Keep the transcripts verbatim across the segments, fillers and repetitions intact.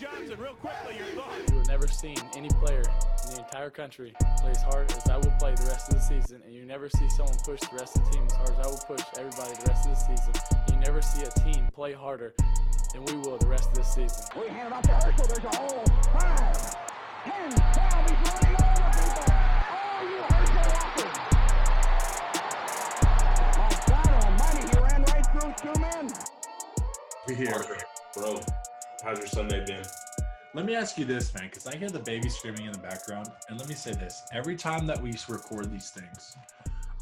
Johnson, real quickly, your thoughts. You have never seen any player in the entire country play as hard as I will play the rest of the season, and you never see someone push the rest of the team as hard as I will push everybody the rest of the season. You never see a team play harder than we will the rest of this season. We hand it off to Herschel. There's a hole. Five, ten, five. He's running over people. Oh, you Herschel Walker. My God almighty, he ran right through two men. We're here. Bro, how's your Sunday been? Let me ask you this, man, because I hear the baby screaming in the background. And let me say this. Every time that we record these things,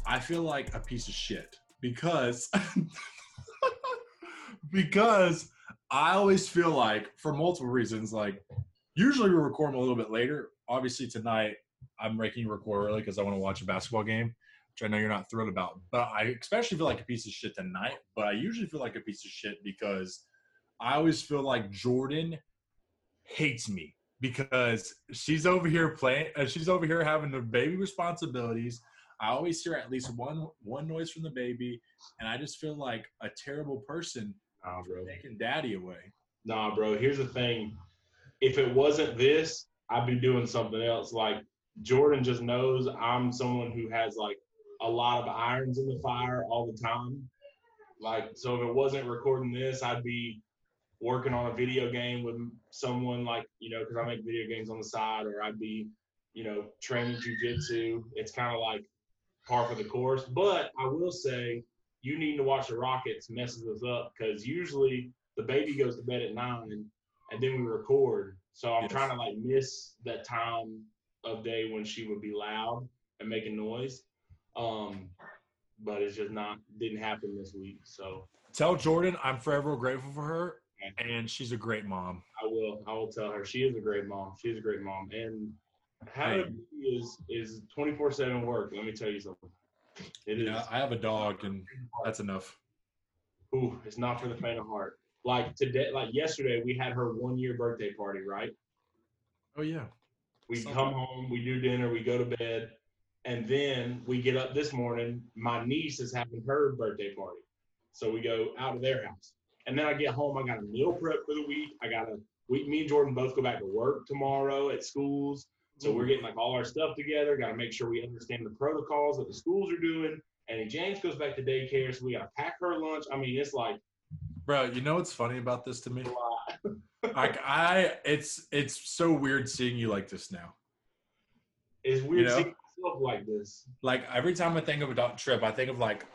I feel like a piece of shit because because I always feel like, for multiple reasons, like usually we record them a little bit later. Obviously tonight I'm making you record early because I want to watch a basketball game, which I know you're not thrilled about. But I especially feel like a piece of shit tonight. But I usually feel like a piece of shit because I always feel like Jordan hates me because she's over here playing. Uh, she's over here having the baby responsibilities. I always hear at least one one noise from the baby, and I just feel like a terrible person. Nah, bro. Taking daddy away. Nah, bro. Here's the thing. If it wasn't this, I'd be doing something else. Like, Jordan just knows I'm someone who has, like, a lot of irons in the fire all the time. Like, so if it wasn't recording this, I'd be working on a video game with someone, like, you know, because I make video games on the side, or I'd be, you know, training jiu-jitsu. It's kind of like par for the course. But I will say, you need to watch the Rockets messes us up because usually the baby goes to bed at nine and, and then we record. So I'm yes. trying to, like, miss that time of day when she would be loud and making noise. Um, but it's just not – didn't happen this week. So tell Jordan I'm forever grateful for her, and she's a great mom. I will. I will tell her. She is a great mom. She is a great mom. And having a baby is, is twenty-four seven work. Let me tell you something. It yeah, is. I have a dog, and that's enough. Ooh, it's not for the faint of heart. Like today, like yesterday, we had her one-year birthday party, right? Oh yeah. We Something. come home, we do dinner, we go to bed, and then we get up this morning. My niece is having her birthday party, so we go out to their house, and then I get home. I got a meal prep for the week. I got a we, me and Jordan both go back to work tomorrow at schools. So we're getting, like, all our stuff together. Got to make sure we understand the protocols that the schools are doing. And then James goes back to daycare, so we got to pack her lunch. I mean, it's like, bro, you know what's funny about this to me? Like, I, it's it's so weird seeing you like this now. It's weird you know? seeing myself like this. Like, every time I think of a trip, I think of, like,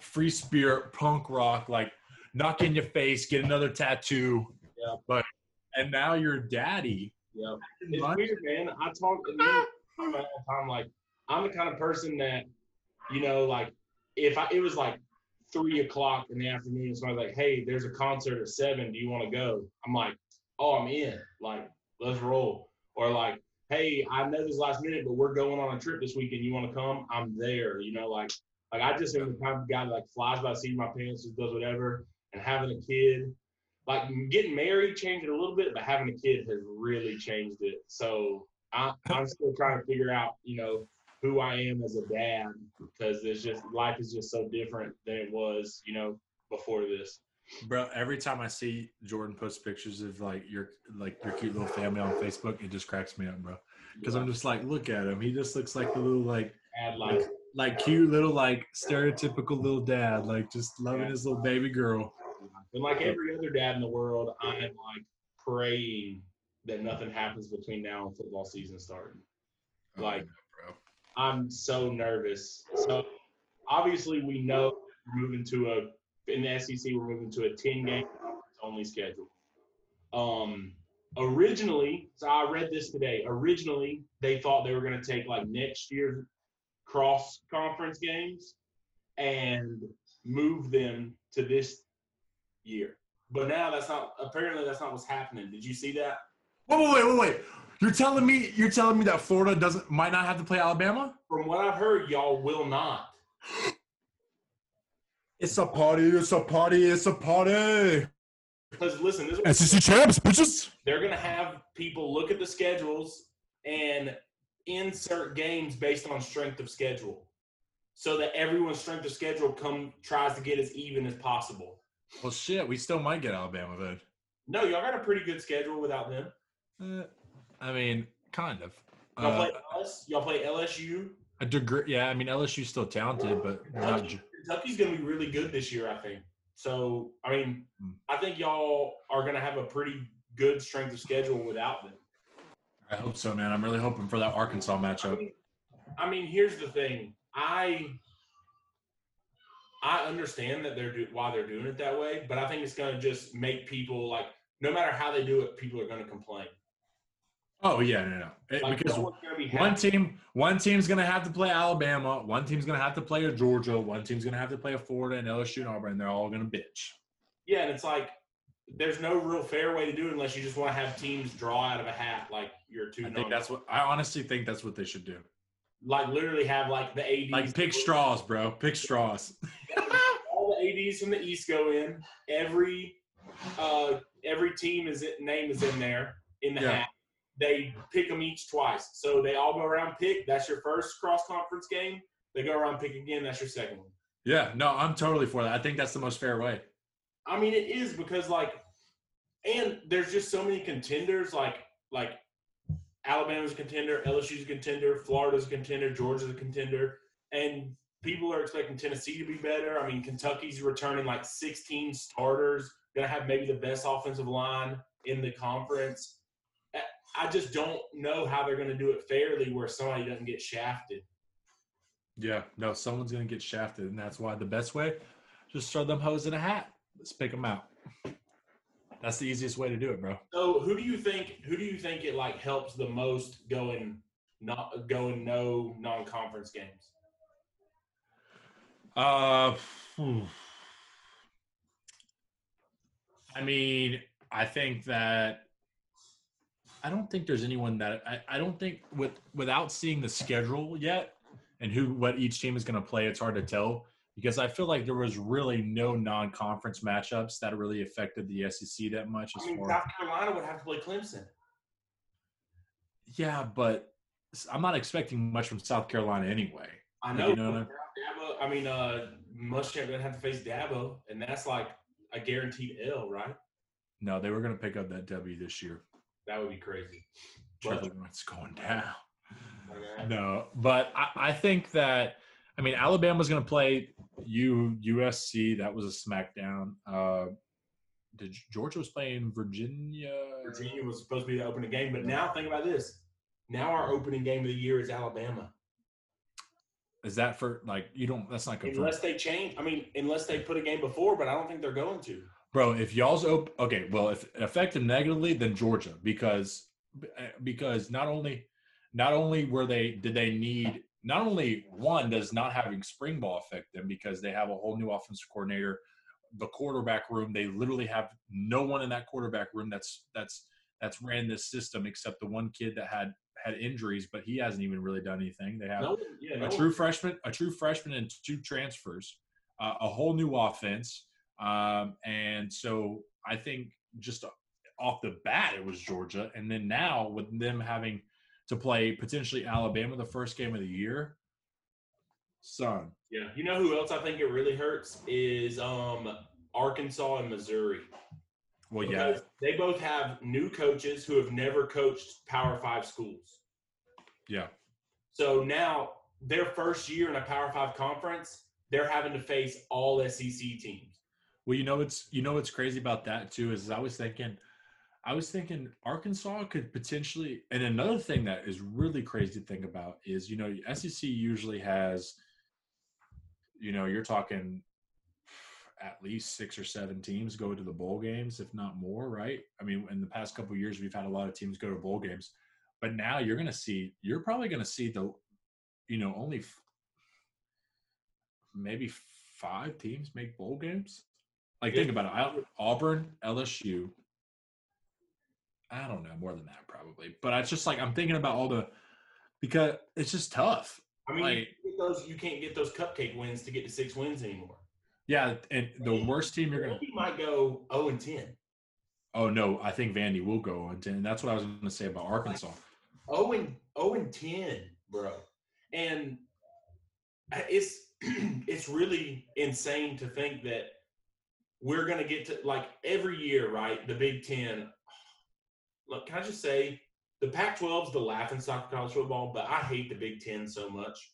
free spirit, punk rock, like, knock in your face, get another tattoo. Yeah. But and now you're daddy. Yeah, it's weird, man. I talk all the time. Like, I'm the kind of person that, you know, like, if I it was like three o'clock in the afternoon, so I was like, "Hey, there's a concert at seven. Do you want to go?" I'm like, "Oh, I'm in. Like, let's roll." Or like, "Hey, I know this last minute, but we're going on a trip this weekend. You want to come?" I'm there. You know, like, like I just am the kind of guy that, like, flies by the seat of my pants, just does whatever, and having a kid. Like, getting married changed it a little bit, but having a kid has really changed it. So I, I'm still trying to figure out, you know, who I am as a dad, because there's just life is just so different than it was, you know, before this. Bro, every time I see Jordan post pictures of, like, your like your cute little family on Facebook, it just cracks me up, bro. Because yeah. I'm just like, look at him. He just looks like the little, like, dad, like, like, like cute little, like, stereotypical little dad, like, just loving yeah. his little baby girl. And like every other dad in the world, I am, like, praying that nothing happens between now and football season starting. Like, oh, bro. I'm so nervous. So, obviously, we know we're moving to a – in the S E C, we're moving to a ten-game only schedule. Um, originally – so, I read this today. Originally, they thought they were going to take, like, next year's cross-conference games and move them to this – year, but now that's not. Apparently, that's not what's happening. Did you see that? Whoa, whoa, wait, wait, wait! You're telling me, you're telling me that Florida doesn't might not have to play Alabama? From what I've heard, y'all will not. It's a party! It's a party! It's a party! Because listen, this S E C champs, bitches. They're gonna have people look at the schedules and insert games based on strength of schedule, so that everyone's strength of schedule come tries to get as even as possible. Well, shit, we still might get Alabama, then. No, y'all got a pretty good schedule without them. Uh, I mean, kind of. Y'all play uh, us. Y'all play L S U. A degree, yeah. I mean, L S U's still talented, but Kentucky, not... Kentucky's going to be really good this year, I think. So, I mean, mm. I think y'all are going to have a pretty good strength of schedule without them. I hope so, man. I'm really hoping for that Arkansas matchup. I mean, I mean here's the thing. I I understand that they're do, why they're doing it that way, but I think it's going to just make people like no matter how they do it, people are going to complain. Oh yeah, no, no. It, like, because no be one team, one team's going to have to play Alabama, one team's going to have to play a Georgia, one team's going to have to play a Florida and L S U and Auburn. And they're all going to bitch. Yeah, and it's like there's no real fair way to do it unless you just want to have teams draw out of a hat like you're two. I think that's what I honestly think that's what they should do. Like literally have like the A Ds. Like pick straws, bro. Pick straws. All the A Ds from the East go in. Every uh, every team is it, name is in there in the yeah. hat. They pick them each twice. So they all go around pick. That's your first cross-conference game. They go around pick again. That's your second one. Yeah. No, I'm totally for that. I think that's the most fair way. I mean, it is because, like, and there's just so many contenders, like, like – Alabama's a contender, L S U's a contender, Florida's a contender, Georgia's a contender, and people are expecting Tennessee to be better. I mean, Kentucky's returning like sixteen starters, going to have maybe the best offensive line in the conference. I just don't know how they're going to do it fairly where somebody doesn't get shafted. Yeah, no, someone's going to get shafted, and that's why the best way, just throw them hoes in a hat. Let's pick them out. That's the easiest way to do it, bro. So, who do you think? Who do you think it like helps the most going not going no non-conference games? Uh, whew. I mean, I think that I don't think there's anyone that I, I don't think with without seeing the schedule yet and who what each team is going to play, it's hard to tell. Because I feel like there was really no non-conference matchups that really affected the S E C that much. As I mean, far South Carolina would have to play Clemson. Yeah, but I'm not expecting much from South Carolina anyway. I know. You know what I mean, uh, Muschamp going to have to face Dabo, and that's like a guaranteed L, right? No, they were going to pick up that W this year. That would be crazy. Trevor Lawrence going down. Okay. No, but I, I think that – I mean, Alabama's going to play U USC. That was a smackdown. Uh, did, Georgia was playing Virginia. Virginia was supposed to be the opening game, but now think about this. Now our opening game of the year is Alabama. Is that for like you don't? That's not confirmed. Unless they change. I mean, unless they put a game before, but I don't think they're going to. Bro, if y'all's op- okay, well, if it affected negatively, then Georgia because because not only not only were they did they need. Not only, one, does not having spring ball affect them because they have a whole new offensive coordinator, the quarterback room, they literally have no one in that quarterback room that's that's that's ran this system except the one kid that had, had injuries, but he hasn't even really done anything. They have no, yeah, no. a true freshman a true freshman and two transfers, uh, a whole new offense. Um, and so I think just off the bat it was Georgia. And then now with them having – to play potentially Alabama the first game of the year, son. Yeah, you know who else I think it really hurts is um, Arkansas and Missouri. Well, because yeah, they both have new coaches who have never coached Power Five schools. Yeah. So now their first year in a Power Five conference, they're having to face all S E C teams. Well, you know it's you know what's crazy about that too is I was thinking. I was thinking Arkansas could potentially – and another thing that is really crazy to think about is, you know, S E C usually has, you know, you're talking at least six or seven teams go to the bowl games, if not more, right? I mean, in the past couple of years, we've had a lot of teams go to bowl games. But now you're going to see – you're probably going to see the, you know, only f- maybe five teams make bowl games. Like, think about it. Auburn, L S U – I don't know, more than that probably. But it's just like I'm thinking about all the – because it's just tough. I mean, like, you, those, you can't get those cupcake wins to get to six wins anymore. Yeah, and the and worst team you're going to – Vandy might go oh and ten. Oh, no, I think Vandy will go oh and ten. That's what I was going to say about Arkansas. Like, oh and ten, bro. And it's it's really insane to think that we're going to get to, like, every year, right, the Big Ten. Look, can I just say, the Pac twelve is the laughingstock of college football, but I hate the Big Ten so much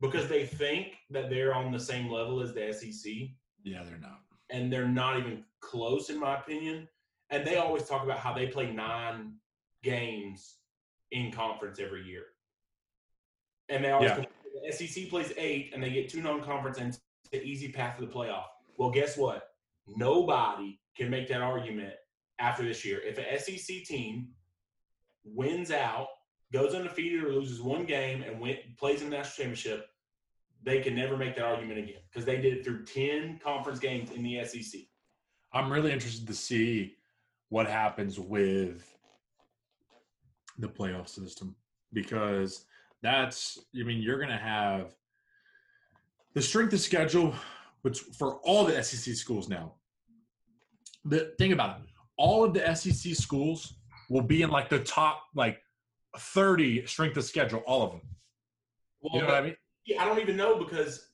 because they think that they're on the same level as the S E C. Yeah, they're not. And they're not even close, in my opinion. And they always talk about how they play nine games in conference every year. And they always yeah. – the S E C plays eight, and they get two non-conference and the easy path to the playoff. Well, guess what? Nobody can make that argument after this year. If an S E C team wins out, goes undefeated or loses one game and went, plays in the national championship, they can never make that argument again because they did it through ten conference games in the S E C. I'm really interested to see what happens with the playoff system because that's – I mean, you're going to have the strength of schedule for all the S E C schools now. The, think about it. All of the S E C schools will be in, like, the top, like, thirty strength of schedule, all of them. Well, you know what I mean? Yeah, I don't even know because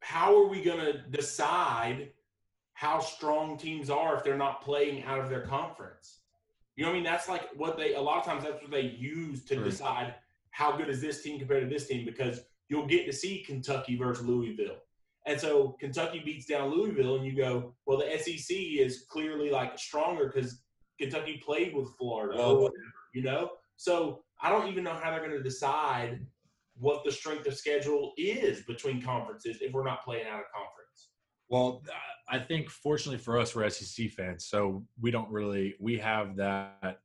how are we going to decide how strong teams are if they're not playing out of their conference? You know what I mean? That's like what they – a lot of times that's what they use to right. decide how good is this team compared to this team because you'll get to see Kentucky versus Louisville. And so Kentucky beats down Louisville and you go, well, the S E C is clearly, like, stronger because Kentucky played with Florida or whatever, you know? So I don't even know how they're going to decide what the strength of schedule is between conferences if we're not playing out of conference. Well, I think fortunately for us, we're S E C fans, so we don't really – we have that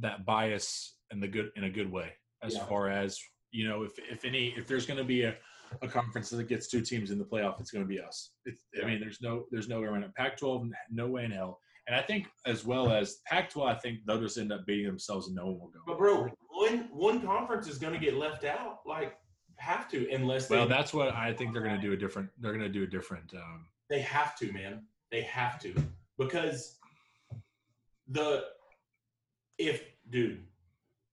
that bias in the good in a good way as yeah. far as, you know, if, if any – if there's going to be a – a conference that gets two teams in the playoff, it's going to be us. It's, I mean, there's no there's no way around it. Pac twelve, no way in hell. And I think as well as Pac twelve, I think they'll just end up beating themselves and no one will go. But, bro, one one conference is going to get left out. Like, have to, unless they – Well, that's what I think they're going to do a different – they're going to do a different um, – They have to, man. They have to. Because the – if, dude –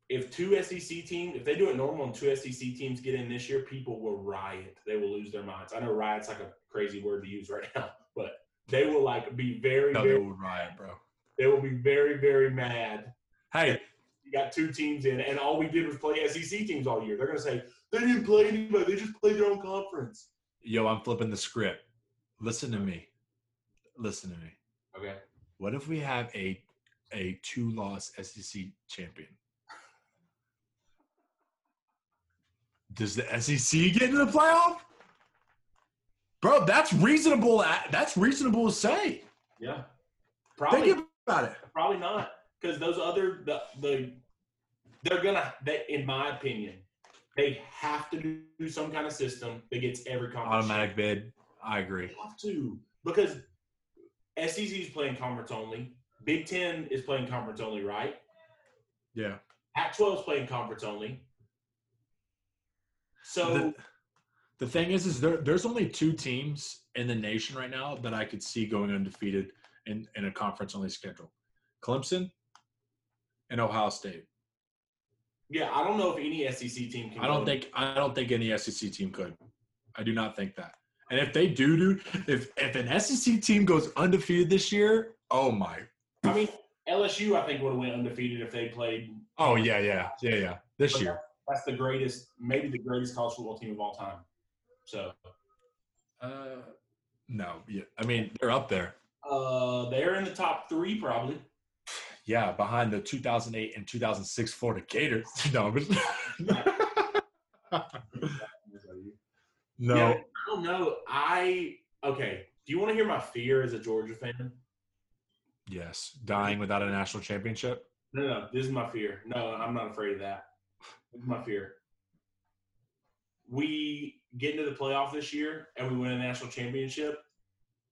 if two S E C teams, if they do it normal and two S E C teams get in this year, people will riot. They will lose their minds. I know riot's like a crazy word to use right now, but they will like be very, no, very they will riot, bro. They will be very, very mad. Hey, you got two teams in, and all we did was play S E C teams all year. They're gonna say they didn't play anybody; they just played their own conference. Yo, I'm flipping the script. Listen to me. Listen to me. Okay. What if we have a a two-loss S E C champion? Does the S E C get into the playoff? Bro, that's reasonable. That's reasonable to say. Yeah. Probably, think about it. Probably not. Because those other the, – the, they're going to they, – in my opinion, they have to do some kind of system that gets every conference. Automatic bid. I agree. They have to. Because S E C is playing conference only. Big Ten is playing conference only, right? Yeah. Pac twelve is playing conference only. So the, the thing is, is there, there's only two teams in the nation right now that I could see going undefeated in, in a conference-only schedule. Clemson and Ohio State. Yeah, I don't know if any S E C team can. I don't think I don't think any S E C team could. I do not think that. And if they do, dude, if if an S E C team goes undefeated this year, oh my. I mean, L S U, I think, would have went undefeated if they played. Oh yeah, yeah, yeah, yeah. This but year. That, That's the greatest, maybe the greatest college football team of all time. So, uh, no, yeah, I mean they're up there. Uh, they're in the top three probably. Yeah, behind the two thousand eight and two thousand six Florida Gators. No, but no. Yeah, I don't know. I okay. Do you want to hear my fear as a Georgia fan? Yes, dying without a national championship. No, no, this is my fear. No, I'm not afraid of that. My fear. We get into the playoff this year and we win a national championship,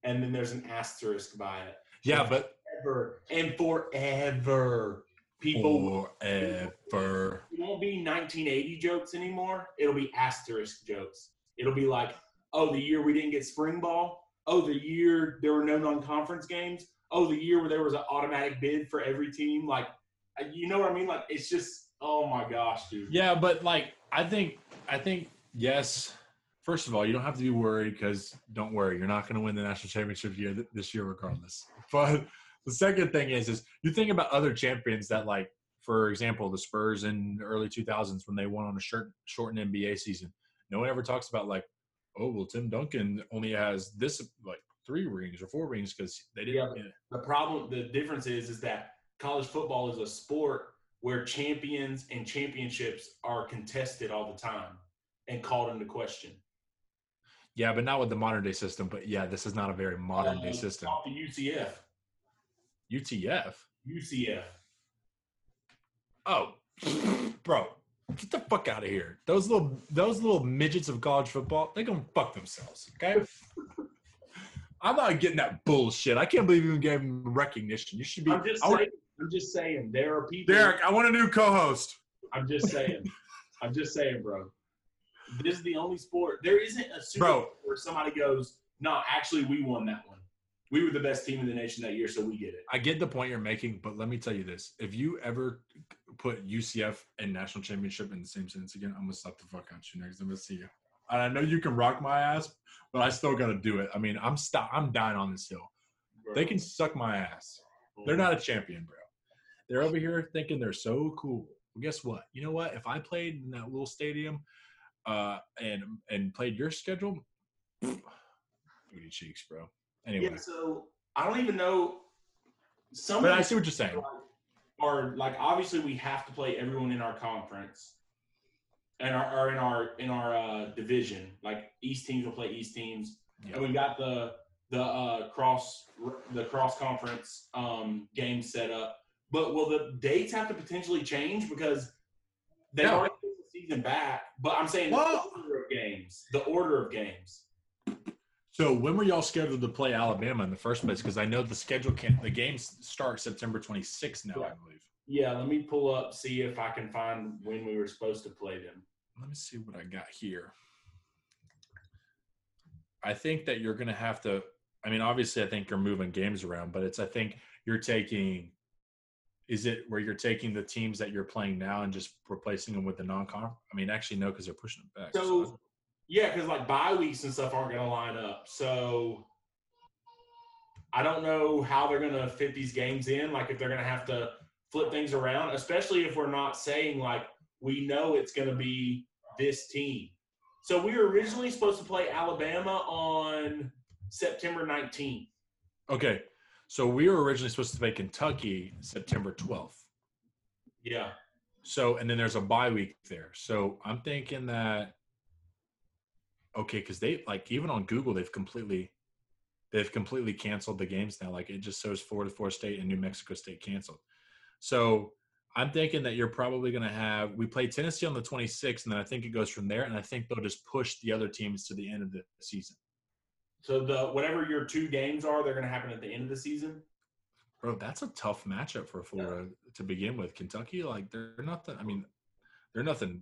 and then there's an asterisk by it. Yeah, but forever and forever, people forever. It won't be nineteen eighty jokes anymore. It'll be asterisk jokes. It'll be like, oh, the year we didn't get spring ball. Oh, the year there were no non-conference games. Oh, the year where there was an automatic bid for every team. Like, you know what I mean? Like, it's just. Oh my gosh, dude. Yeah, but like I think I think yes, first of all, you don't have to be worried because don't worry, you're not going to win the national championship year th- this year regardless. But the second thing is, is you think about other champions that, like, for example, the Spurs in the early two thousands when they won on a short, shortened N B A season. No one ever talks about, like, oh, well, Tim Duncan only has this, like, three rings or four rings because they didn't. Yeah, the problem, the difference is, is that college football is a sport where champions and championships are contested all the time and called into question. Yeah, but not with the modern day system. But yeah, this is not a very modern day uh, system. Off the U C F. U T F? U C F. Oh, bro, get the fuck out of here. Those little those little midgets of college football, they're going to fuck themselves, okay? I'm not getting that bullshit. I can't believe you even gave them recognition. You should be – I'm just saying, I'm just saying there are people – Derek, I want a new co-host. I'm just saying. I'm just saying, bro. This is the only sport – there isn't a Super Bowl where somebody goes, no, actually we won that one. We were the best team in the nation that year, so we get it. I get the point you're making, but let me tell you this. If you ever put U C F and national championship in the same sentence again, I'm going to slap the fuck out you next time I see you. And I know you can rock my ass, but I still got to do it. I mean, I'm st- I'm dying on this hill. Bro. They can suck my ass. They're not a champion, bro. They're over here thinking they're so cool. Well, guess what? You know what? If I played in that little stadium uh, and and played your schedule, booty cheeks, bro. Anyway. Yeah, so I don't even know. Some but I see what you're saying. Are like obviously we have to play everyone in our conference, and our or in our in our uh, division. Like East teams will play East teams, yeah. And we got the the uh, cross the cross conference um, game set up. But will the dates have to potentially change because they no. already took the season back? But I'm saying well, the order of games. The order of games. So when were y'all scheduled to play Alabama in the first place? Because I know the schedule can't – the games start September twenty-sixth now, I believe. Yeah, let me pull up, see if I can find when we were supposed to play them. Let me see what I got here. I think that you're going to have to – I mean, obviously, I think you're moving games around, but it's – I think you're taking – is it where you're taking the teams that you're playing now and just replacing them with the non-con? I mean, actually, no, because they're pushing it back. So, so. Yeah, because, like, bye weeks and stuff aren't going to line up. So, I don't know how they're going to fit these games in, like, if they're going to have to flip things around, especially if we're not saying, like, we know it's going to be this team. So, we were originally supposed to play Alabama on September nineteenth. Okay. So, we were originally supposed to play Kentucky September twelfth. Yeah. So, and then there's a bye week there. So, I'm thinking that – okay, because they like even on Google they've completely they've completely canceled the games now. Like it just shows Florida, Florida State, and New Mexico State canceled. So I'm thinking that you're probably going to have we play Tennessee on the twenty-sixth, and then I think it goes from there. And I think they'll just push the other teams to the end of the season. So the whatever your two games are, they're going to happen at the end of the season. Bro, that's a tough matchup for Florida yeah. to begin with. Kentucky, like they're nothing. I mean, they're nothing.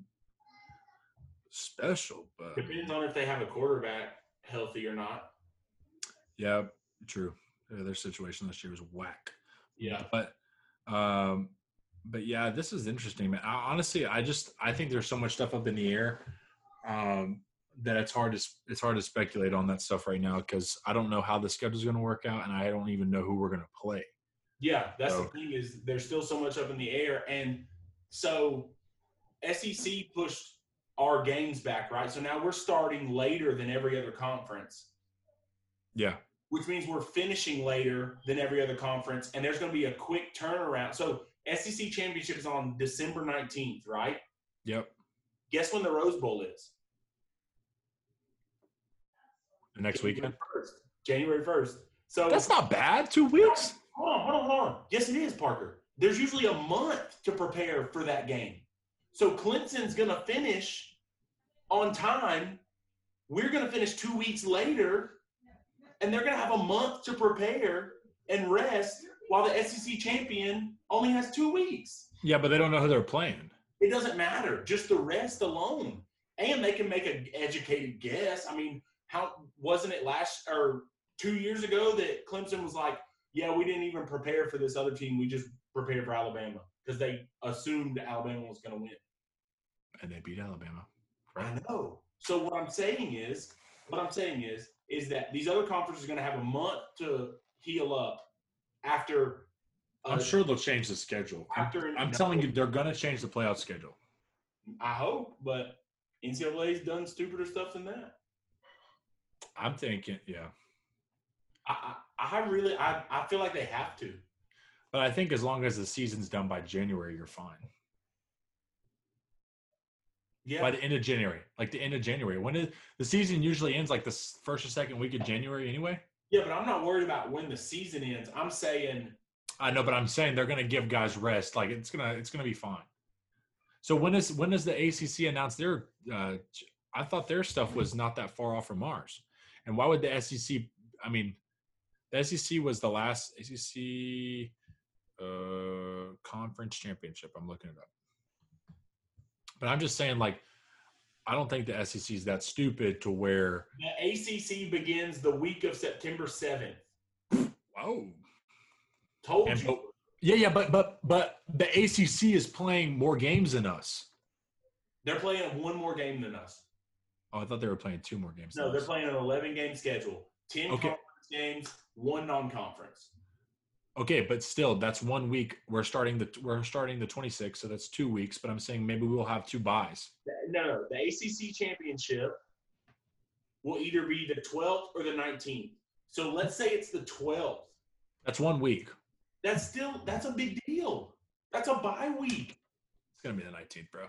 Special, but depends on if they have a quarterback healthy or not. Yeah, true. Their situation this year was whack. Yeah, but um, but yeah, this is interesting, man. I, honestly, I just I think there's so much stuff up in the air um, that it's hard to it's hard to speculate on that stuff right now because I don't know how the schedule is going to work out, and I don't even know who we're going to play. Yeah, that's so. The thing is there's still so much up in the air, and so S E C pushed our games back, right? So now we're starting later than every other conference. Yeah. Which means we're finishing later than every other conference, and there's going to be a quick turnaround. So S E C Championship is on December nineteenth, right? Yep. Guess when the Rose Bowl is? The next weekend? January first. January first. So that's not bad. Two weeks? Hold on, hold on, hold on. Yes, it is, Parker. There's usually a month to prepare for that game. So Clemson's going to finish on time. We're going to finish two weeks later, and they're going to have a month to prepare and rest while the S E C champion only has two weeks. Yeah, but they don't know who they're playing. It doesn't matter. Just the rest alone. And they can make an educated guess. I mean, how wasn't it last or two years ago that Clemson was like, yeah, we didn't even prepare for this other team. We just prepared for Alabama. Because they assumed Alabama was going to win. And they beat Alabama. Right? I know. So what I'm saying is, what I'm saying is, is that these other conferences are going to have a month to heal up after. Uh, I'm sure they'll change the schedule. After I'm, I'm telling you, they're going to change the playoff schedule. I hope, but N C double A's done stupider stuff than that. I'm thinking, yeah. I I, I really I, I feel like they have to. But I think as long as the season's done by January, you're fine. Yeah. By the end of January, like the end of January. When is the season usually ends? Like the first or second week of January, anyway. Yeah, but I'm not worried about when the season ends. I'm saying. I know, but I'm saying they're going to give guys rest. Like it's gonna, it's gonna be fine. So when is when does the A C C announce their? Uh, I thought their stuff was not that far off from ours, and why would the S E C? I mean, the S E C was the last S E C uh, conference championship. I'm looking it up. But I'm just saying, like, I don't think the S E C is that stupid to where – the A C C begins the week of September seventh. Whoa. Told and, you. But, yeah, yeah, but, but, but the A C C is playing more games than us. They're playing one more game than us. Oh, I thought they were playing two more games. No, they're us. playing an eleven-game schedule, ten okay. conference games, one non-conference. Okay, but still, that's one week. We're starting the we're starting the twenty-sixth, so that's two weeks. But I'm saying maybe we'll have two buys. No, no, the A C C championship will either be the twelfth or the nineteenth. So let's say it's the twelfth. That's one week. That's still that's a big deal. That's a bye week. It's gonna be the nineteenth, bro.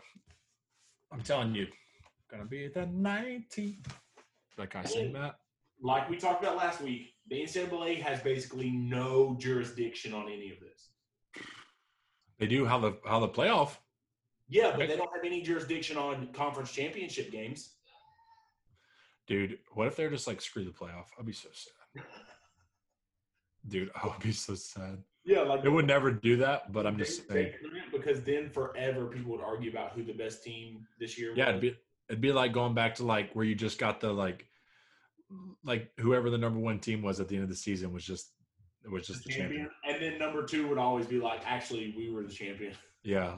I'm telling you, gonna be the nineteenth. Like I said, Matt. Like we talked about last week, the N C double A has basically no jurisdiction on any of this. They do how the how the playoff. Yeah, but right? They don't have any jurisdiction on conference championship games. Dude, what if they're just like, screw the playoff? I'd be so sad. Dude, I would be so sad. Yeah, like they would never do that, but I'm just saying. Because then forever people would argue about who the best team this year was. Yeah, it'd be, it'd be like going back to like where you just got the like – like whoever the number one team was at the end of the season was just was just the, the champion. champion. And then number two would always be like, actually, we were the champion. Yeah.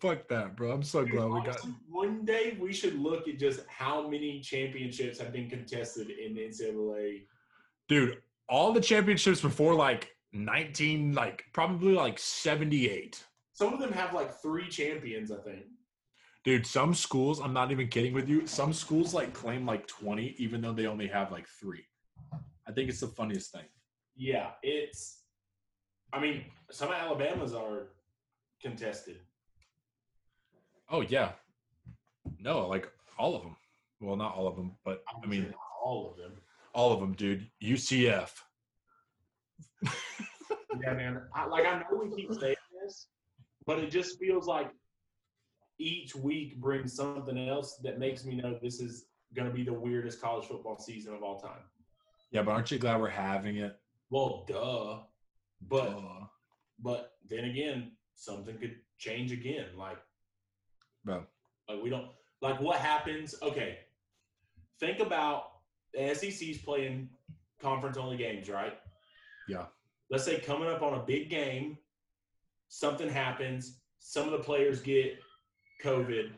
Fuck that, bro. I'm so Dude, glad we honestly, got – one day we should look at just how many championships have been contested in the N C double A. Dude, all the championships before like nineteen – like probably like seventy-eight. Some of them have like three champions, I think. Dude, some schools, I'm not even kidding with you, some schools, like, claim, like, twenty, even though they only have, like, three. I think it's the funniest thing. Yeah, it's – I mean, some of Alabama's are contested. Oh, yeah. No, like, all of them. Well, not all of them, but, I mean – all of them. All of them, dude. U C F. Yeah, man. I, like, I know we keep saying this, but it just feels like – each week brings something else that makes me know this is going to be the weirdest college football season of all time. Yeah, but aren't you glad we're having it? Well, duh. But duh. But then again, something could change again. Like, bro. Like, we don't – like, what happens – okay, think about the S E C's playing conference-only games, right? Yeah. Let's say coming up on a big game, something happens, some of the players get – COVID,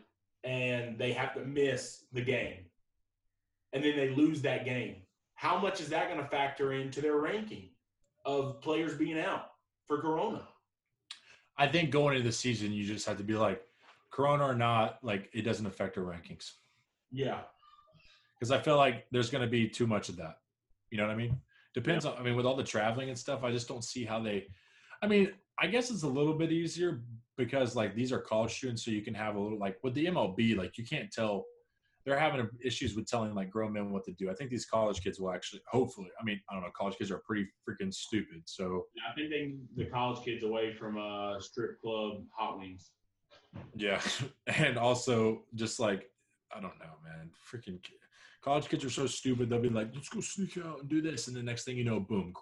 and they have to miss the game, and then they lose that game. How much is that going to factor into their ranking of players being out for Corona? I think going into the season, you just have to be like, Corona or not, like, it doesn't affect our rankings. Yeah. Because I feel like there's going to be too much of that. You know what I mean? Depends yeah. on, I mean, with all the traveling and stuff, I just don't see how they, I mean, I guess it's a little bit easier because, like, these are college students, so you can have a little – like, with the M L B, like, you can't tell – they're having issues with telling, like, grown men what to do. I think these college kids will actually – hopefully. I mean, I don't know. College kids are pretty freaking stupid, so – yeah, I think they the college kids away from uh, strip club hot wings. Yeah. And also just, like, I don't know, man. Freaking – college kids are so stupid. They'll be like, let's go sneak out and do this. And the next thing you know, boom,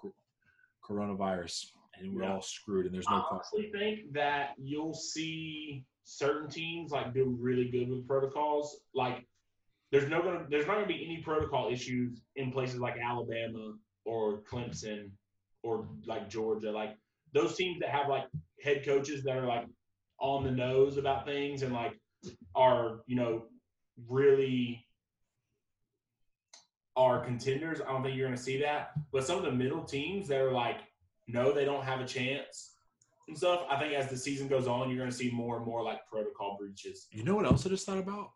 coronavirus. And we're yeah. all screwed, and there's no. I honestly think that you'll see certain teams like do really good with protocols. Like, there's no gonna, there's not gonna be any protocol issues in places like Alabama or Clemson or like Georgia. Like those teams that have like head coaches that are like on the nose about things and like are you know really are contenders. I don't think you're going to see that. But some of the middle teams that are like, no, they don't have a chance and stuff, I think as the season goes on, you're going to see more and more like protocol breaches. You know what else I just thought about?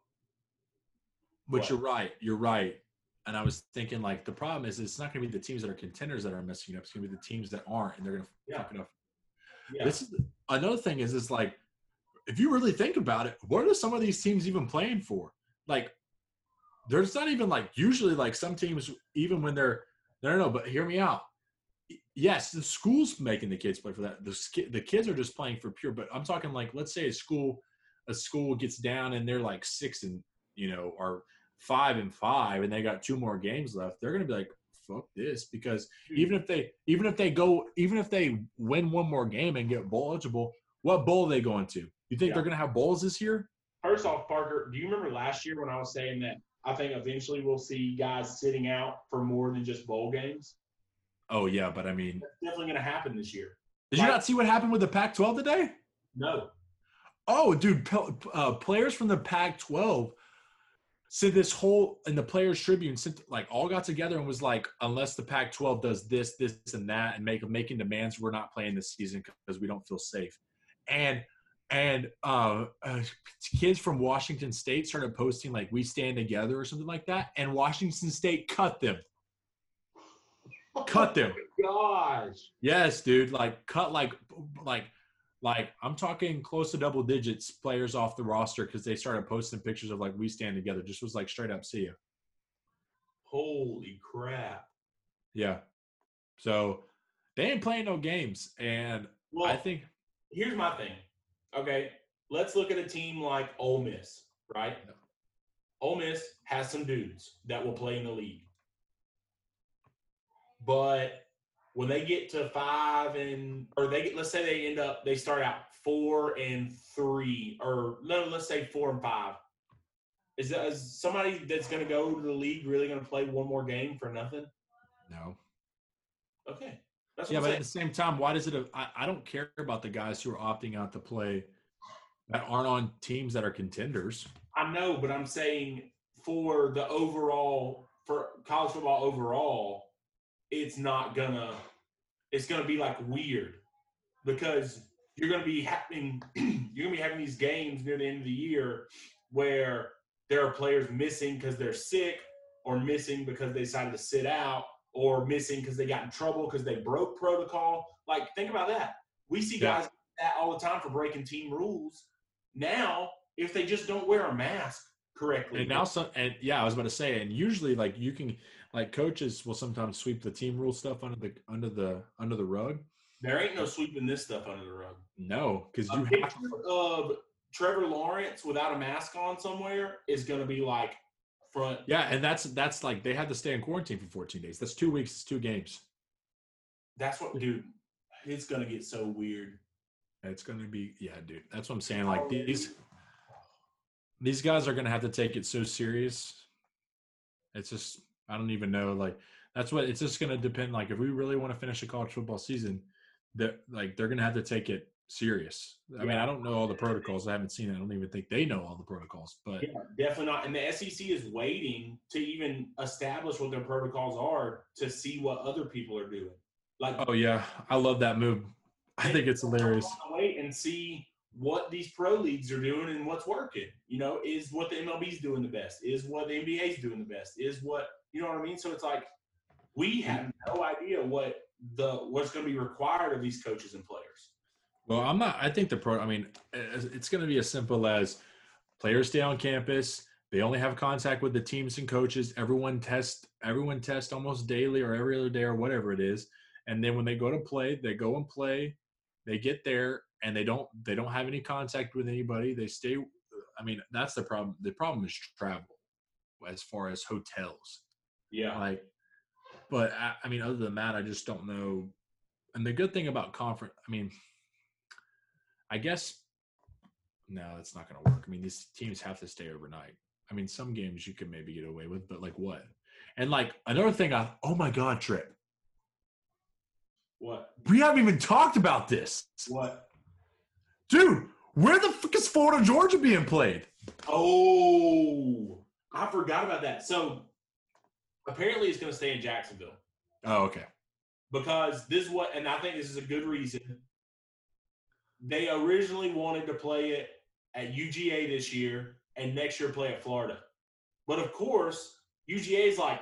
But what? You're right. You're right. And I was thinking, like, the problem is it's not going to be the teams that are contenders that are messing up. It's going to be the teams that aren't, and they're going to yeah. fuck it up. Yeah. This is another thing is it's like, if you really think about it, what are some of these teams even playing for? Like, there's not even like usually like some teams, even when they're – I don't know, but hear me out. Yes, the school's making the kids play for that. The, the kids are just playing for pure – but I'm talking like, let's say a school a school gets down and they're like six and, you know, or five and five and they got two more games left. They're going to be like, fuck this, because even if they even if they go – even if they win one more game and get bowl eligible, what bowl are they going to? You think yeah. they're going to have bowls this year? First off, Parker, do you remember last year when I was saying that I think eventually we'll see guys sitting out for more than just bowl games? Oh, yeah, but I mean. That's definitely going to happen this year. Did like, you not see what happened with the Pac twelve today? No. Oh, dude, uh, players from the Pac twelve said this whole – and the Players Tribune sent, like, all got together and was like, unless the Pac twelve does this, this, and that, and make making demands, we're not playing this season because we don't feel safe. And – And uh, uh, kids from Washington State started posting, like, we stand together or something like that. And Washington State cut them. Cut them. Oh gosh. Yes, dude. Like, cut, like, like, like, I'm talking close to double digits players off the roster because they started posting pictures of, like, we stand together. Just was like, straight up, see ya. Holy crap. Yeah. So, they ain't playing no games. And well, I think – here's my thing. Okay, let's look at a team like Ole Miss, right? Yeah. Ole Miss has some dudes that will play in the league. But when they get to five and – or they get, let's say they end up – they start out four and three or no, let's say four and five. Is, that, is somebody that's going to go to the league really going to play one more game for nothing? No. Okay. That's yeah, but at the same time, why does it – I I don't care about the guys who are opting out to play that aren't on teams that are contenders. I know, but I'm saying for the overall – for college football overall, it's not going to – it's going to be like weird because you're going to be having – you're going to be having these games near the end of the year where there are players missing because they're sick or missing because they decided to sit out. Or missing because they got in trouble because they broke protocol. Like, think about that. We see yeah. guys that all the time for breaking team rules. Now, if they just don't wear a mask correctly, and now some, and yeah, I was about to say, and usually, like you can, like coaches will sometimes sweep the team rule stuff under the under the under the rug. There ain't no sweeping this stuff under the rug. No, because you picture have to... of Trevor Lawrence without a mask on somewhere is going to be like. Front. Yeah, and that's that's like they had to stay in quarantine for fourteen days. That's two weeks, it's two games. That's what, dude. It's gonna get so weird. It's gonna be, yeah, dude. That's what I'm saying. Like these, these guys are gonna have to take it so serious. It's just, I don't even know. Like that's what it's just gonna depend. Like if we really want to finish a college football season, that like they're gonna have to take it serious. I yeah. mean, I don't know all the protocols. I haven't seen it. I don't even think they know all the protocols. But yeah, definitely not. And the S E C is waiting to even establish what their protocols are to see what other people are doing. Like, oh yeah, I love that move. I think it's hilarious. Wait and see what these pro leagues are doing and what's working. You know, is what the M L B is doing the best. Is what the N B A is doing the best. Is what you know what I mean. So it's like we have no idea what the what's going to be required of these coaches and players. Well, I'm not – I think the pro – I mean, it's going to be as simple as players stay on campus. They only have contact with the teams and coaches. Everyone test everyone test almost daily or every other day or whatever it is. And then when they go to play, they go and play. They get there, and they don't they don't have any contact with anybody. They stay – I mean, that's the problem. The problem is travel as far as hotels. Yeah. Like, but, I, I mean, other than that, I just don't know. And the good thing about conference – I mean – I guess no, that's not going to work. I mean, these teams have to stay overnight. I mean, some games you can maybe get away with, but like what? And like another thing, I oh my god, Trip. What? We haven't even talked about this. What? Dude, where the fuck is Florida Georgia being played? Oh, I forgot about that. So apparently it's going to stay in Jacksonville. Oh, okay. Because this is what – and I think this is a good reason. They originally wanted to play it at U G A this year and next year play at Florida. But, of course, U G A is like,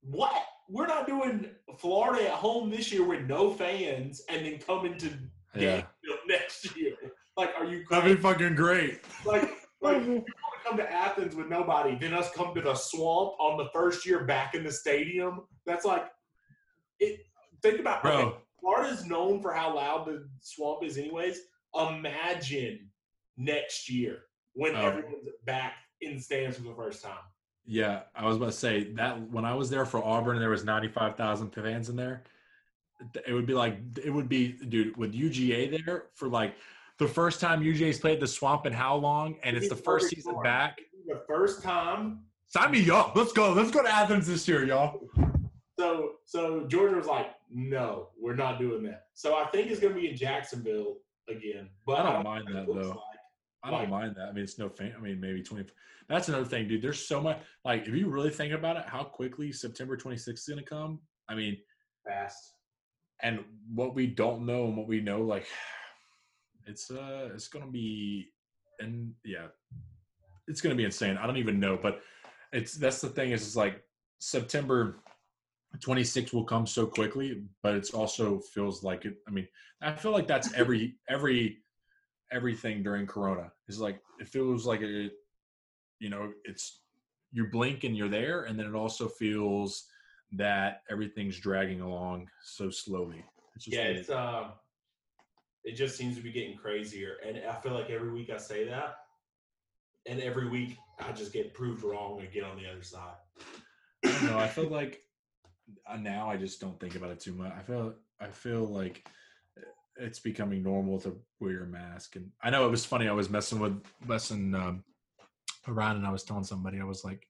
what? We're not doing Florida at home this year with no fans and then coming to yeah. Jacksonville next year. Like, are you crazy? That'd be fucking great. Like, like you want to come to Athens with nobody, then us come to the Swamp on the first year back in the stadium. That's like – it. Think about Bro. Okay, Florida's known for how loud the Swamp is anyways. Imagine next year when oh. everyone's back in stands for the first time. Yeah, I was about to say that when I was there for Auburn, there was ninety-five thousand fans in there. It would be like – it would be – dude, with U G A there for like – the first time U G A's played the Swamp in how long? And it's the first season back. The first time. Sign me up. Let's go. Let's go to Athens this year, y'all. So, so Jordan was like, no, we're not doing that. So I think it's going to be in Jacksonville again. But I don't, I don't mind that, though. Like. I don't like, mind that. I mean, it's no fan. I mean, maybe twenty. That's another thing, dude. There's so much. Like, if you really think about it, how quickly September twenty-sixth is going to come. I mean, fast. And what we don't know and what we know, like, It's uh, it's gonna be, and yeah, it's gonna be insane. I don't even know, but it's that's the thing is, it's like September twenty-sixth will come so quickly, but it's also feels like it. I mean, I feel like that's every every everything during Corona. It's like it feels like it, you know, it's you blink and you're there, and then it also feels that everything's dragging along so slowly. It's just yeah, it's uh. It just seems to be getting crazier. And I feel like every week I say that, and every week I just get proved wrong again on the other side. I don't know. I feel like now I just don't think about it too much. I feel I feel like it's becoming normal to wear a mask. And I know it was funny. I was messing with messing um, around, and I was telling somebody, I was like,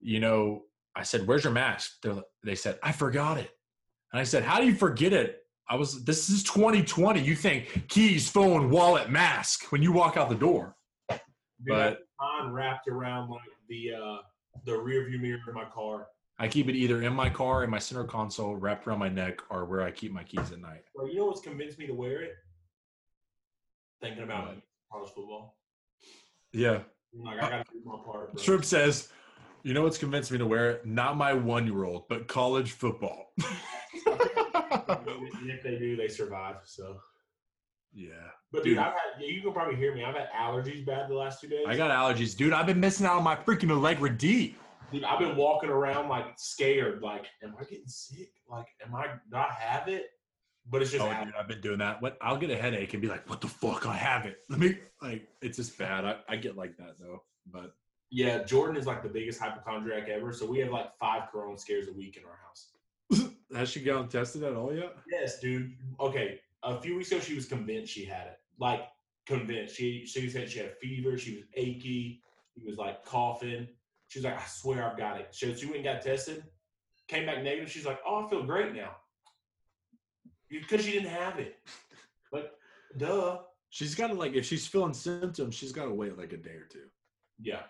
you know, I said, where's your mask? They're, they said, I forgot it. And I said, how do you forget it? I was, this is twenty twenty. You think keys, phone, wallet, mask when you walk out the door. Dude, but mine wrapped around like the uh, the rear view mirror in my car. I keep it either in my car, in my center console, wrapped around my neck, or where I keep my keys at night. Well, you know what's convinced me to wear it? Thinking about what? College football. Yeah. Like, I got to do my part. Bro. Trip says, you know what's convinced me to wear it? Not my one-year-old, but college football. And if they do, they survive. So, yeah. But dude, dude, I've had you can probably hear me. I've had allergies bad the last two days. I got allergies, dude. I've been missing out on my freaking Allegra D. Dude, I've been walking around like scared. Like, am I getting sick? Like, am I not have it? But it's just. Oh, dude, I've been doing that. What? I'll get a headache and be like, "What the fuck? I have it." Let me like. It's just bad. I, I get like that though. But yeah, Jordan is like the biggest hypochondriac ever. So we have like five corona scares a week in our house. Has she gotten tested at all yet? Yes, dude. Okay, a few weeks ago she was convinced she had it. Like, convinced. She she said she had fever. She was achy. She was, like, coughing. She was like, I swear I've got it. So she went and got tested, came back negative. She's like, oh, I feel great now. Because she didn't have it. Like, duh. She's got to, like, if she's feeling symptoms, she's got to wait, like, a day or two. Yeah,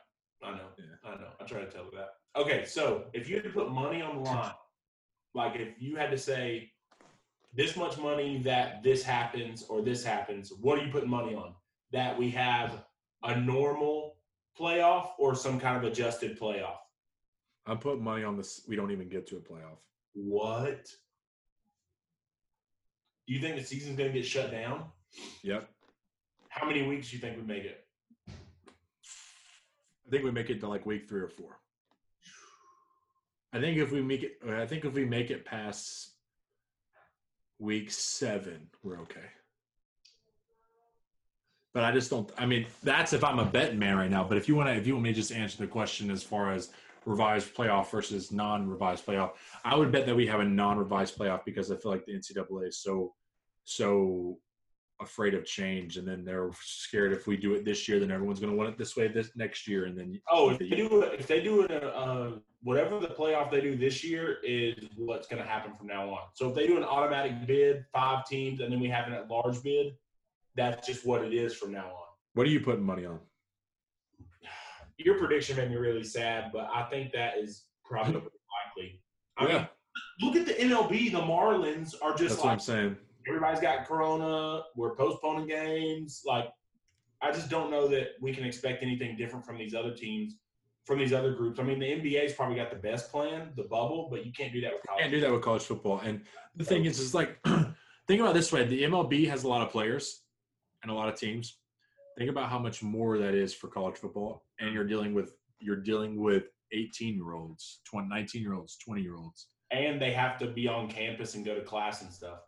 I know. Yeah. I know. I try to tell her that. Okay, so if you had to put money on the line, like, if you had to say this much money that this happens or this happens, what are you putting money on? That we have a normal playoff or some kind of adjusted playoff? I'm putting money on this. We don't even get to a playoff. What? Do you think the season's going to get shut down? Yep. How many weeks do you think we make it? I think we make it to, like, week three or four. I think if we make it, I think if we make it past week seven, we're okay. But I just don't. I mean, that's if I'm a betting man right now. But if you want to, if you want me to just answer the question as far as revised playoff versus non-revised playoff, I would bet that we have a non-revised playoff because I feel like the N C double A is so, so afraid of change, and then they're scared if we do it this year, then everyone's going to want it this way this next year, and then oh, if they do it, if they do it, uh, whatever the playoff they do this year is what's going to happen from now on. So if they do an automatic bid, five teams, and then we have an at-large bid, that's just what it is from now on. What are you putting money on? your prediction made me really sad, but I think that is probably likely. I yeah. mean, look at the N L B. The Marlins are just That's like, what I'm saying. Everybody's got corona. We're postponing games. Like, I just don't know that we can expect anything different from these other teams, from these other groups. I mean, the N B A's probably got the best plan, the bubble, but you can't do that with college. Can't do that with college football. And the thing is, is like, think about it this way: the M L B has a lot of players and a lot of teams. Think about how much more that is for college football, and you're dealing with you're dealing with eighteen-year-olds, nineteen-year-olds, twenty-year-olds, and they have to be on campus and go to class and stuff.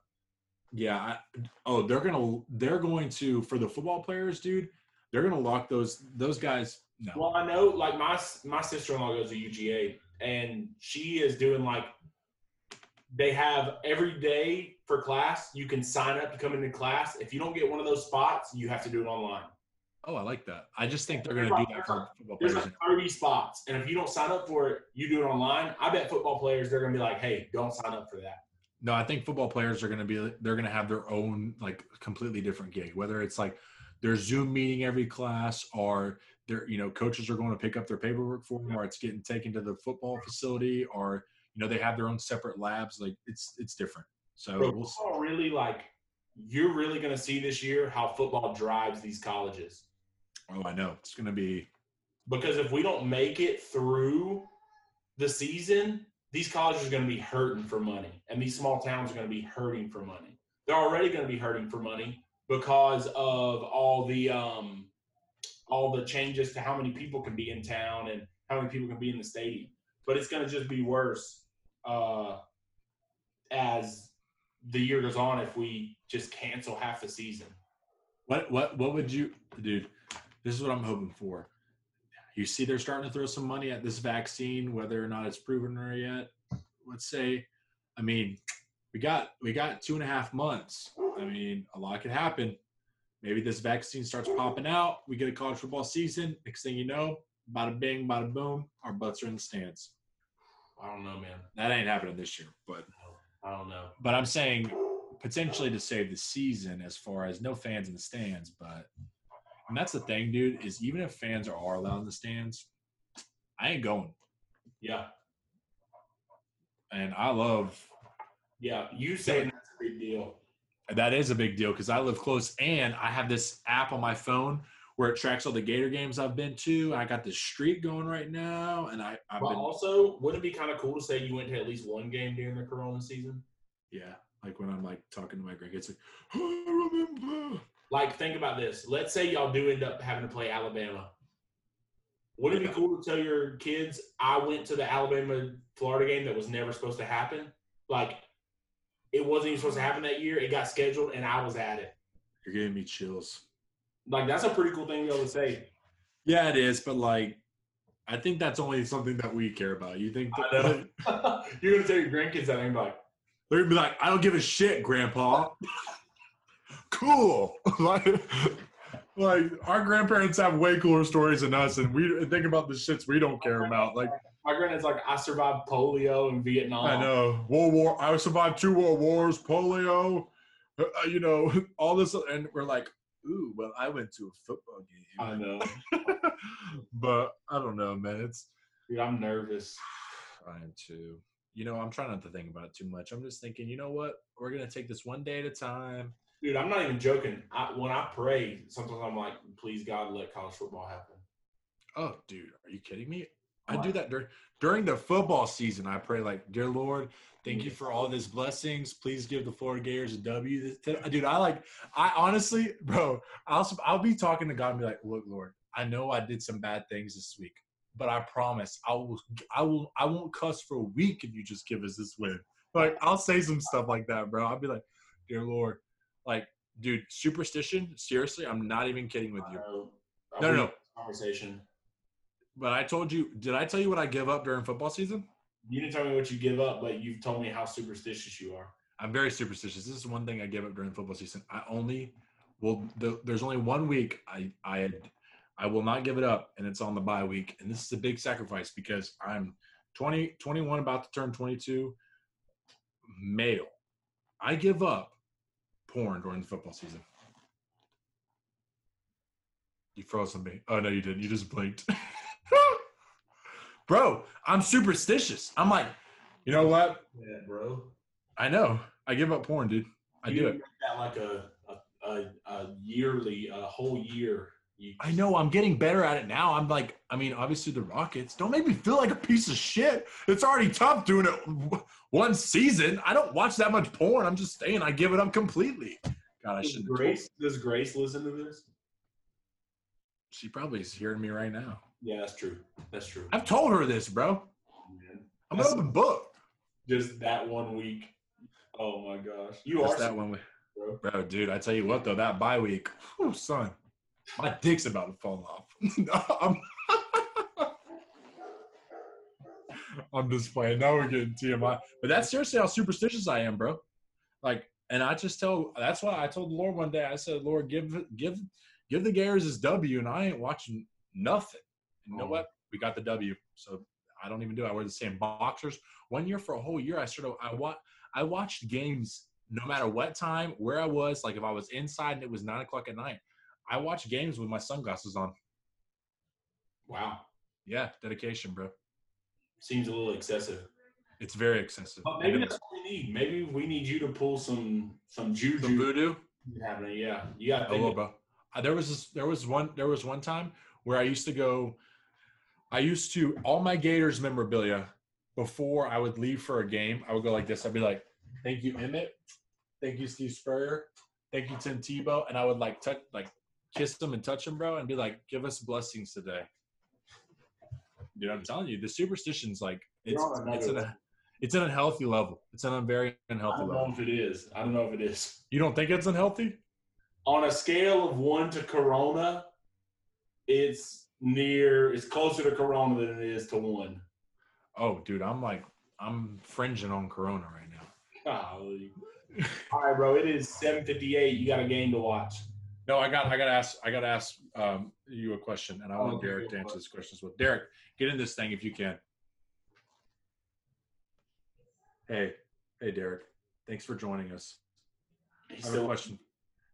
Yeah. I, oh, they're gonna they're going to for the football players, dude. They're gonna lock those those guys. No. Well, I know, like my my sister-in-law goes to U G A, and she is doing like they have every day for class. You can sign up to come into class. If you don't get one of those spots, you have to do it online. Oh, I like that. I just think they're going to do that for football players. There's like thirty spots, and if you don't sign up for it, you do it online. I bet football players, they're going to be like, hey, don't sign up for that. No, I think football players are going to be – they're going to have their own, like, completely different gig, whether it's, like, their Zoom meeting every class or, their, you know, coaches are going to pick up their paperwork for them, or it's getting taken to the football facility, or, you know, they have their own separate labs. Like, it's it's different. So Bro, we'll see. Really, like, you're really going to see this year how football drives these colleges. Oh, I know. It's going to be – because if we don't make it through the season, these colleges are going to be hurting for money, and these small towns are going to be hurting for money. They're already going to be hurting for money because of all the um, all the changes to how many people can be in town and how many people can be in the stadium. But it's going to just be worse uh, as the year goes on if we just cancel half the season. What what what would you – dude, this is what I'm hoping for. You see they're starting to throw some money at this vaccine, whether or not it's proven or yet. Let's say, I mean, we got we got two and a half months. I mean, a lot could happen. Maybe this vaccine starts popping out. We get a college football season. Next thing you know, bada bing, bada boom, our butts are in the stands. I don't know, man. That ain't happening this year, but I don't know. But I'm saying potentially to save the season as far as no fans in the stands, but – and that's the thing, dude, is even if fans are allowed in the stands, I ain't going. Yeah. And I love – yeah, you saying that's a big deal. That is a big deal because I live close, and I have this app on my phone where it tracks all the Gator games I've been to. I got this streak going right now, and I, I've but been – also, wouldn't it be kind of cool to say you went to at least one game during the Corona season? Yeah, like when I'm, like, talking to my grandkids, like, oh, I remember – like, think about this. Let's say y'all do end up having to play Alabama. Wouldn't it be cool to tell your kids, I went to the Alabama-Florida game that was never supposed to happen? Like, it wasn't even supposed to happen that year. It got scheduled, and I was at it. You're giving me chills. Like, that's a pretty cool thing to be able to say. Yeah, it is, but, like, I think that's only something that we care about. You think that, I know. Like, you're going to tell your grandkids that, and be like, they're going to be like, I don't give a shit, Grandpa. Cool. like, like our grandparents have way cooler stories than us, and we think about the shits we don't care about. Like my granddad's like, I survived polio in Vietnam. I know. World War. I survived two world wars. Polio. Uh, you know, all this, and we're like, ooh, well, I went to a football game. I know. But I don't know, man. It's. Dude, I'm nervous. I am too. You know, I'm trying not to think about it too much. I'm just thinking, you know what? We're gonna take this one day at a time. Dude, I'm not even joking. I, when I pray, sometimes I'm like, please, God, let college football happen. Oh, dude, are you kidding me? I do that during during the football season. I pray like, dear Lord, thank you for all these blessings. Please give the Florida Gators a W. Dude, I like – I honestly, bro, I'll, I'll be talking to God and be like, look, Lord, I know I did some bad things this week, but I promise I will, I will, I won't cuss for a week if you just give us this win. Like, I'll say some stuff like that, bro. I'll be like, dear Lord. Like, dude, superstition, seriously, I'm not even kidding with you. Uh, no, no, no. Conversation. But I told you, did I tell you what I give up during football season? You didn't tell me what you give up, but you've told me how superstitious you are. I'm very superstitious. This is one thing I give up during football season. I only will the, – there's only one week I, I I will not give it up, and it's on the bye week. And this is a big sacrifice because I'm twenty, twenty-one, about to turn twenty-two, male. I give up porn during the football season. You froze on me. Oh, no, you didn't. You just blinked. bro, I'm superstitious. I'm like, you know what? Yeah, bro. I know. I give up porn, dude. I you do it. Make that like a a, a, a yearly, a whole year. You I know. I'm getting better at it now. I'm like, I mean, obviously the Rockets. Don't make me feel like a piece of shit. It's already tough doing it one season. I don't watch that much porn. I'm just saying I give it up completely. God, I shouldn't. Grace, does Grace listen to this? She probably is hearing me right now. Yeah, that's true. That's true. I've told her this, bro. Yeah. I'm an open book. Just that one week. Oh, my gosh. You just are that one week. Bro. bro, dude, I tell you what, though, that bye week, whew, son, my dick's about to fall off. I'm, I'm just playing. Now we're getting T M I. But that's seriously how superstitious I am, bro. Like, and I just tell – that's why I told the Lord one day, I said, Lord, give give give the Gators his W, and I ain't watching nothing. And you know what? We got the W, so I don't even do it. I wear the same boxers. One year for a whole year, I sort of – I wa- I watched games no matter what time, where I was. Like if I was inside and it was nine o'clock at night, I watched games with my sunglasses on. Wow. Yeah, dedication, bro. Seems a little excessive. It's very excessive. But maybe that's what we need. Maybe we need you to pull some some juju. Some voodoo? Happening, yeah. You got to think. Oh, bro. Uh, there was this, there was one there was one time where I used to go. I used to all my Gators memorabilia before I would leave for a game. I would go like this. I'd be like, "Thank you, Emmitt. Thank you, Steve Spurrier. Thank you, Tim Tebow." And I would like touch, like kiss them and touch them, bro, and be like, "Give us blessings today." Dude, I'm telling you, the superstition's like it's it's an it's an unhealthy level. It's an very unhealthy level. I don't know if it is. I don't know if it is. You don't think it's unhealthy? On a scale of one to Corona, it's near, it's closer to Corona than it is to one. Oh, dude, I'm like, I'm fringing on Corona right now. Golly. All right, bro, it is seven fifty-eight. You got a game to watch. No, I got, I got to ask, I got to ask um, you a question, and I want okay, Derek to answer this question as well. Derek, get in this thing if you can. Hey, hey, Derek, thanks for joining us. He's I have still- a question.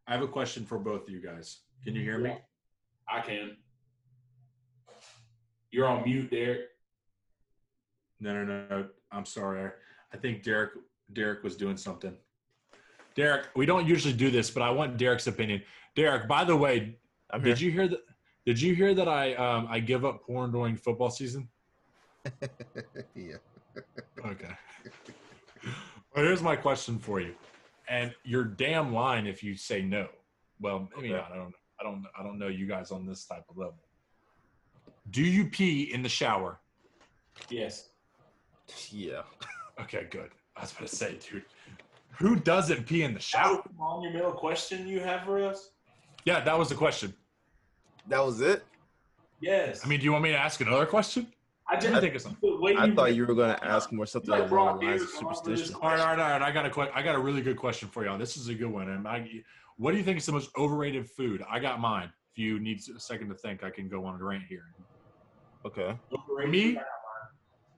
I have a question for both of you guys. Can you hear me? I can. You're on mute, Derek. No, no, no. I'm sorry. I think Derek Derek was doing something. Derek, we don't usually do this, but I want Derek's opinion. Derek, by the way, I'm did here. you hear that? Did you hear that I um, I give up porn during football season? Yeah. Okay. Well, here's my question for you. And you're damn lying if you say no. Well, maybe okay. not. I don't know. I don't I don't know you guys on this type of level. Do you pee in the shower? Yes. Yeah. Okay, good. I was about to say, dude. Who doesn't pee in the shower? That was the monumental question you have for us? Yeah, that was the question. That was it? Yes. I mean, do you want me to ask another question? I didn't I, think of something. I thought you were going to ask more something like along the lines of superstition. All right, all right, all right. I got a qu- I got a really good question for y'all. This is a good one. And I, what do you think is the most overrated food? I got mine. If you need a second to think, I can go on a rant here. Okay. For me,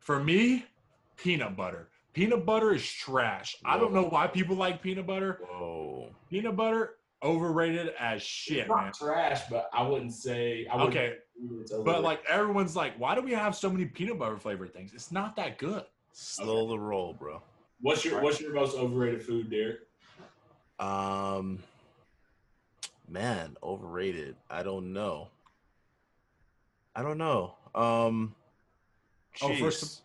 for me, peanut butter. Peanut butter is trash. Whoa. I don't know why people like peanut butter. Whoa. Peanut butter, overrated as shit, it's not man. Trash, but I wouldn't say. I wouldn't okay. But, like, everyone's like, why do we have so many peanut butter flavored things? It's not that good. Slow okay. the roll, bro. What's your What's your most overrated food, Derek? Um, man, overrated. I don't know. I don't know. Um, oh, first,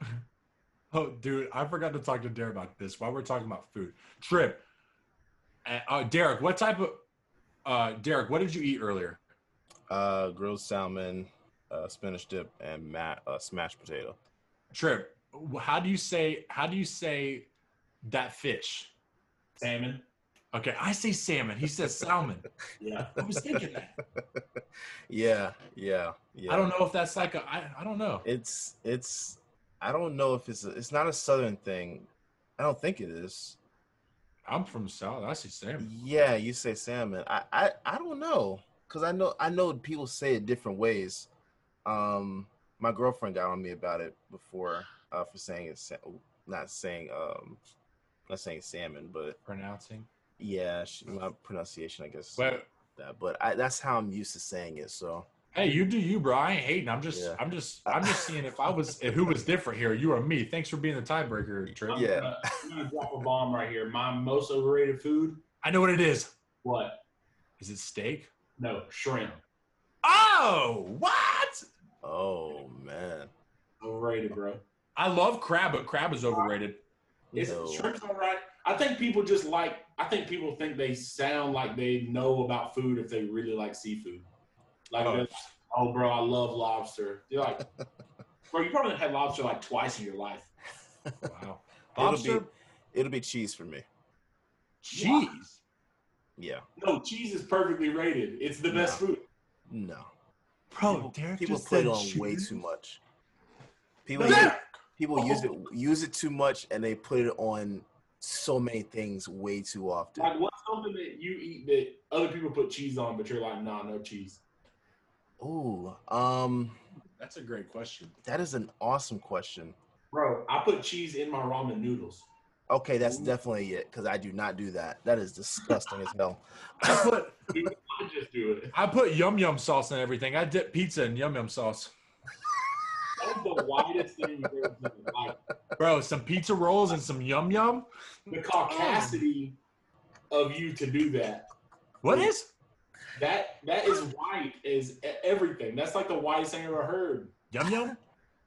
oh, dude, I forgot to talk to Derek about this while we're talking about food. Trip. Uh, Derek, what type of uh, – Derek, what did you eat earlier? Uh, grilled salmon, uh, spinach dip, and mat, uh, smashed potato. Trip, how do you say how do you say that fish? Salmon. Okay, I say salmon. He says salmon. Yeah, I was thinking that. Yeah, yeah, yeah. I don't know if that's like a. I, I don't know. It's it's. I don't know if it's a, it's not a southern thing. I don't think it is. I'm from the South. I say salmon. Yeah, you say salmon. I I, I don't know. Cause I know I know people say it different ways. Um, my girlfriend got on me about it before uh, for saying it's not saying um, not saying salmon, but pronouncing. Yeah, she, my pronunciation, I guess. But, that, but I, that's how I'm used to saying it. So Hey, you do you, bro. I ain't hating. I'm just, yeah. I'm just, I'm just seeing if I was, if who was different here. You or me? Thanks for being the tiebreaker, Trip. I'm, yeah. Uh, I'm gonna drop a bomb right here. My most overrated food. I know what it is. What? Is it steak? No, shrimp. Oh, what? Oh man. Overrated, bro. I love crab, but crab is overrated. Is no. Shrimp's all right. I think people just like. I think people think they sound like they know about food if they really like seafood. Like, oh, oh bro, I love lobster. You're like, bro, you probably had lobster like twice in your life. Wow. Lobster? It'll be, it'll be cheese for me. Cheese? Wow. Yeah. No, cheese is perfectly rated. It's the no. best food. No. Bro, people, Derek people just put said it on cheese? Way too much. People, no, use, people oh. use it use it too much, and they put it on so many things way too often. Like, what's something that you eat that other people put cheese on, but you're like, nah, no cheese? Oh, um, that's a great question. That is an awesome question, bro. I put cheese in my ramen noodles. Okay, that's definitely it, because I do not do that. That is disgusting as hell. I put, I just do it. I put yum yum sauce in everything. I dip pizza in yum yum sauce. That's the widest thing you've ever seen in your life. Bro, some pizza rolls and some yum yum. The caucasity of you to do that. What is? That that is white is everything. That's like the whitest thing I've ever heard. Yum yum?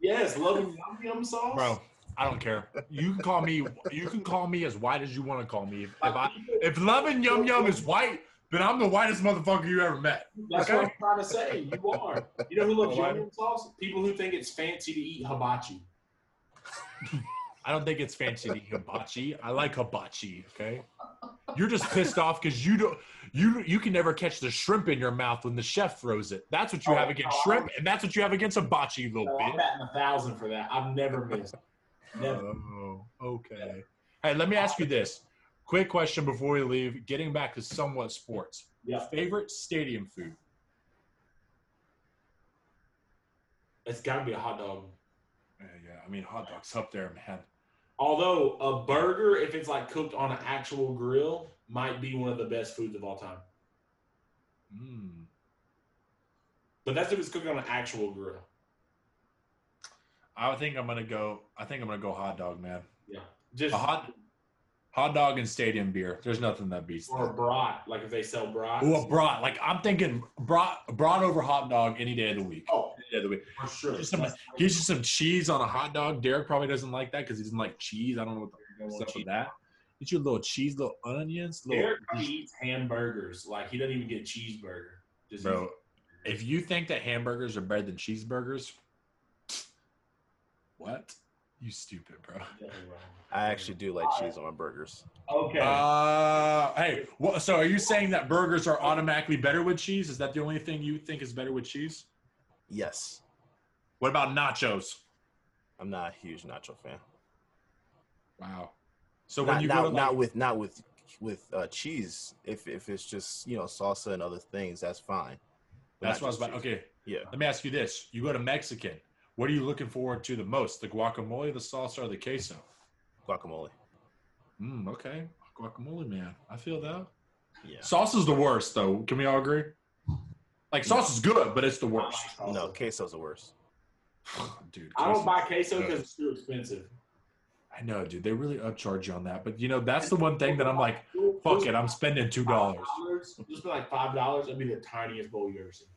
Yes, loving yum yum sauce. Bro, I don't care. You can call me you can call me as white as you want to call me. If, if I if loving yum yum is white, then I'm the whitest motherfucker you ever met. That's okay? What I'm trying to say. You are. You know who loves yum yum sauce? People who think it's fancy to eat hibachi. I don't think it's fancy to eat hibachi. I like hibachi, okay? You're just pissed off because you don't you you can never catch the shrimp in your mouth when the chef throws it. That's what you oh, have against oh, shrimp, and that's what you have against hibachi, you little oh, bitch. I'm batting a thousand for that. I've never missed. Never. Oh, okay. Hey, let me ask you this. Quick question before we leave. Getting back to somewhat sports. Yeah. Favorite stadium food? It's got to be a hot dog. Yeah, yeah. I mean, hot dog's up there, man. Although a burger, if it's like cooked on an actual grill, might be one of the best foods of all time. Mm. But that's if it's cooked on an actual grill. I think I'm gonna go. I think I'm gonna go hot dog, man. Yeah, just a hot, hot dog and stadium beer. There's nothing that beats that. Or a brat, like if they sell brats. Ooh, a brat. Like I'm thinking brat, brat over hot dog any day of the week. Oh. The way. For sure. He's just, just some cheese on a hot dog. Derek probably doesn't like that because he doesn't like cheese. I don't know what the fuck's up with that. Get your little cheese, little onions. Little Derek probably eats hamburgers. Like, he doesn't even get a cheeseburger. Just Bro, if you think that hamburgers are better than cheeseburgers, what? You stupid, bro. I actually do like cheese on my burgers. Okay. Uh, hey, well, so are you saying that burgers are automatically better with cheese? Is that the only thing you think is better with cheese? Yes. What about nachos? I'm not a huge nacho fan. Wow. So not, when you not, go to not like, with not with with uh, cheese, if if it's just you know salsa and other things, that's fine. But that's what I was about. Cheese. Okay. Yeah. Let me ask you this: you go to Mexican, what are you looking forward to the most? The guacamole, the salsa, or the queso? Guacamole. Mm, okay. Guacamole, man. I feel that. Yeah. Salsa's the worst, though. Can we all agree? Like, sauce no. is good, but it's the worst. Like no, queso's the worst. Dude, I don't buy queso because it's too expensive. I know, dude. They really upcharge you on that. But, you know, that's the one thing that I'm like, fuck it. I'm spending two dollars. five dollars, just be like five dollars. It'd be the tiniest bowl you've ever seen.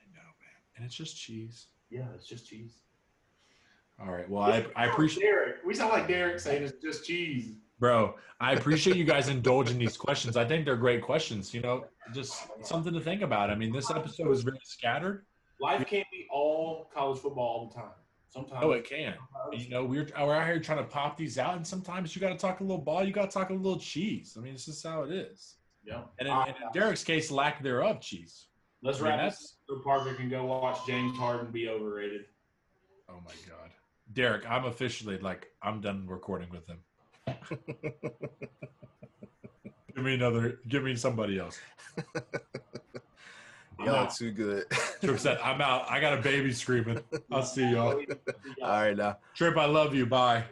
I know, man. And it's just cheese. Yeah, it's just cheese. All right. Well, I, I appreciate Derek. We sound like Derek saying it's just cheese. Bro, I appreciate you guys indulging these questions. I think they're great questions, you know, just something to think about. I mean, this episode is very scattered. Life can't be all college football all the time. Sometimes. Oh, it can. You know, we're, we're out here trying to pop these out, and sometimes you got to talk a little ball. You got to talk a little cheese. I mean, it's just how it is. Yeah. And in, in Derek's case, lack thereof cheese. Let's I mean, wrap this up so Parker can go watch James Harden be overrated. Oh, my God. Derek, I'm officially, like, I'm done recording with him. give me another give me somebody else. Y'all too good. Trip said I'm out. I got a baby screaming. I'll see y'all. All right now. Trip, I love you. Bye.